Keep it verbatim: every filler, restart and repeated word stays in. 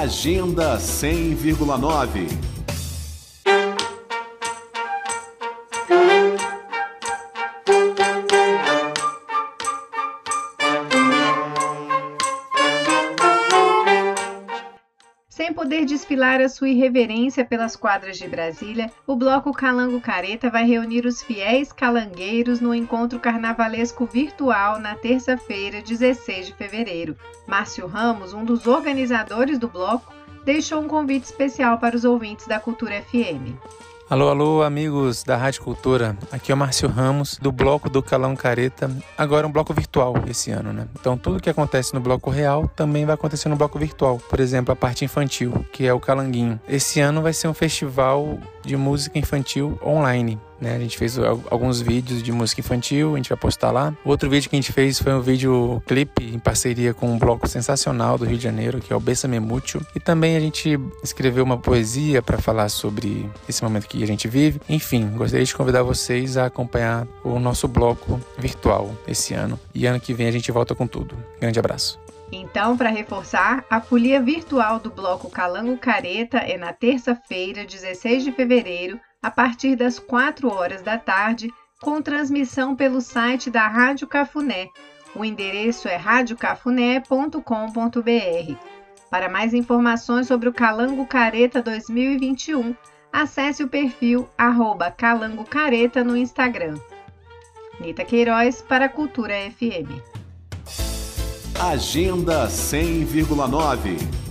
Agenda cem vírgula nove. Sem poder desfilar a sua irreverência pelas quadras de Brasília, o Bloco Calango Careta vai reunir os fiéis calangueiros no encontro carnavalesco virtual na terça-feira, dezesseis de fevereiro. Márcio Ramos, um dos organizadores do bloco, deixou um convite especial para os ouvintes da Cultura F M. Alô, alô, amigos da Rádio Cultura. Aqui é o Márcio Ramos, do Bloco do Calango Careta. Agora é um bloco virtual esse ano, né? Então, tudo que acontece no bloco real também vai acontecer no bloco virtual. Por exemplo, a parte infantil, que é o Calanguinho. Esse ano vai ser um festival de música infantil online, né? A gente fez alguns vídeos de música infantil, a gente vai postar lá. Outro vídeo que a gente fez foi um vídeo clipe em parceria com um bloco sensacional do Rio de Janeiro, que é o Bessa Memúcio. E também a gente escreveu uma poesia para falar sobre esse momento que a gente vive. Enfim, gostaria de convidar vocês a acompanhar o nosso bloco virtual esse ano. E ano que vem a gente volta com tudo. Grande abraço. Então, para reforçar, a folia virtual do Bloco Calango Careta é na terça-feira, dezesseis de fevereiro, a partir das quatro horas da tarde, com transmissão pelo site da Rádio Cafuné. O endereço é rádio cafuné ponto com ponto br. Para mais informações sobre o Calango Careta dois mil e vinte e um, acesse o perfil arroba Calango Careta no Instagram. Nita Queiroz para a Cultura F M. Agenda cem vírgula nove.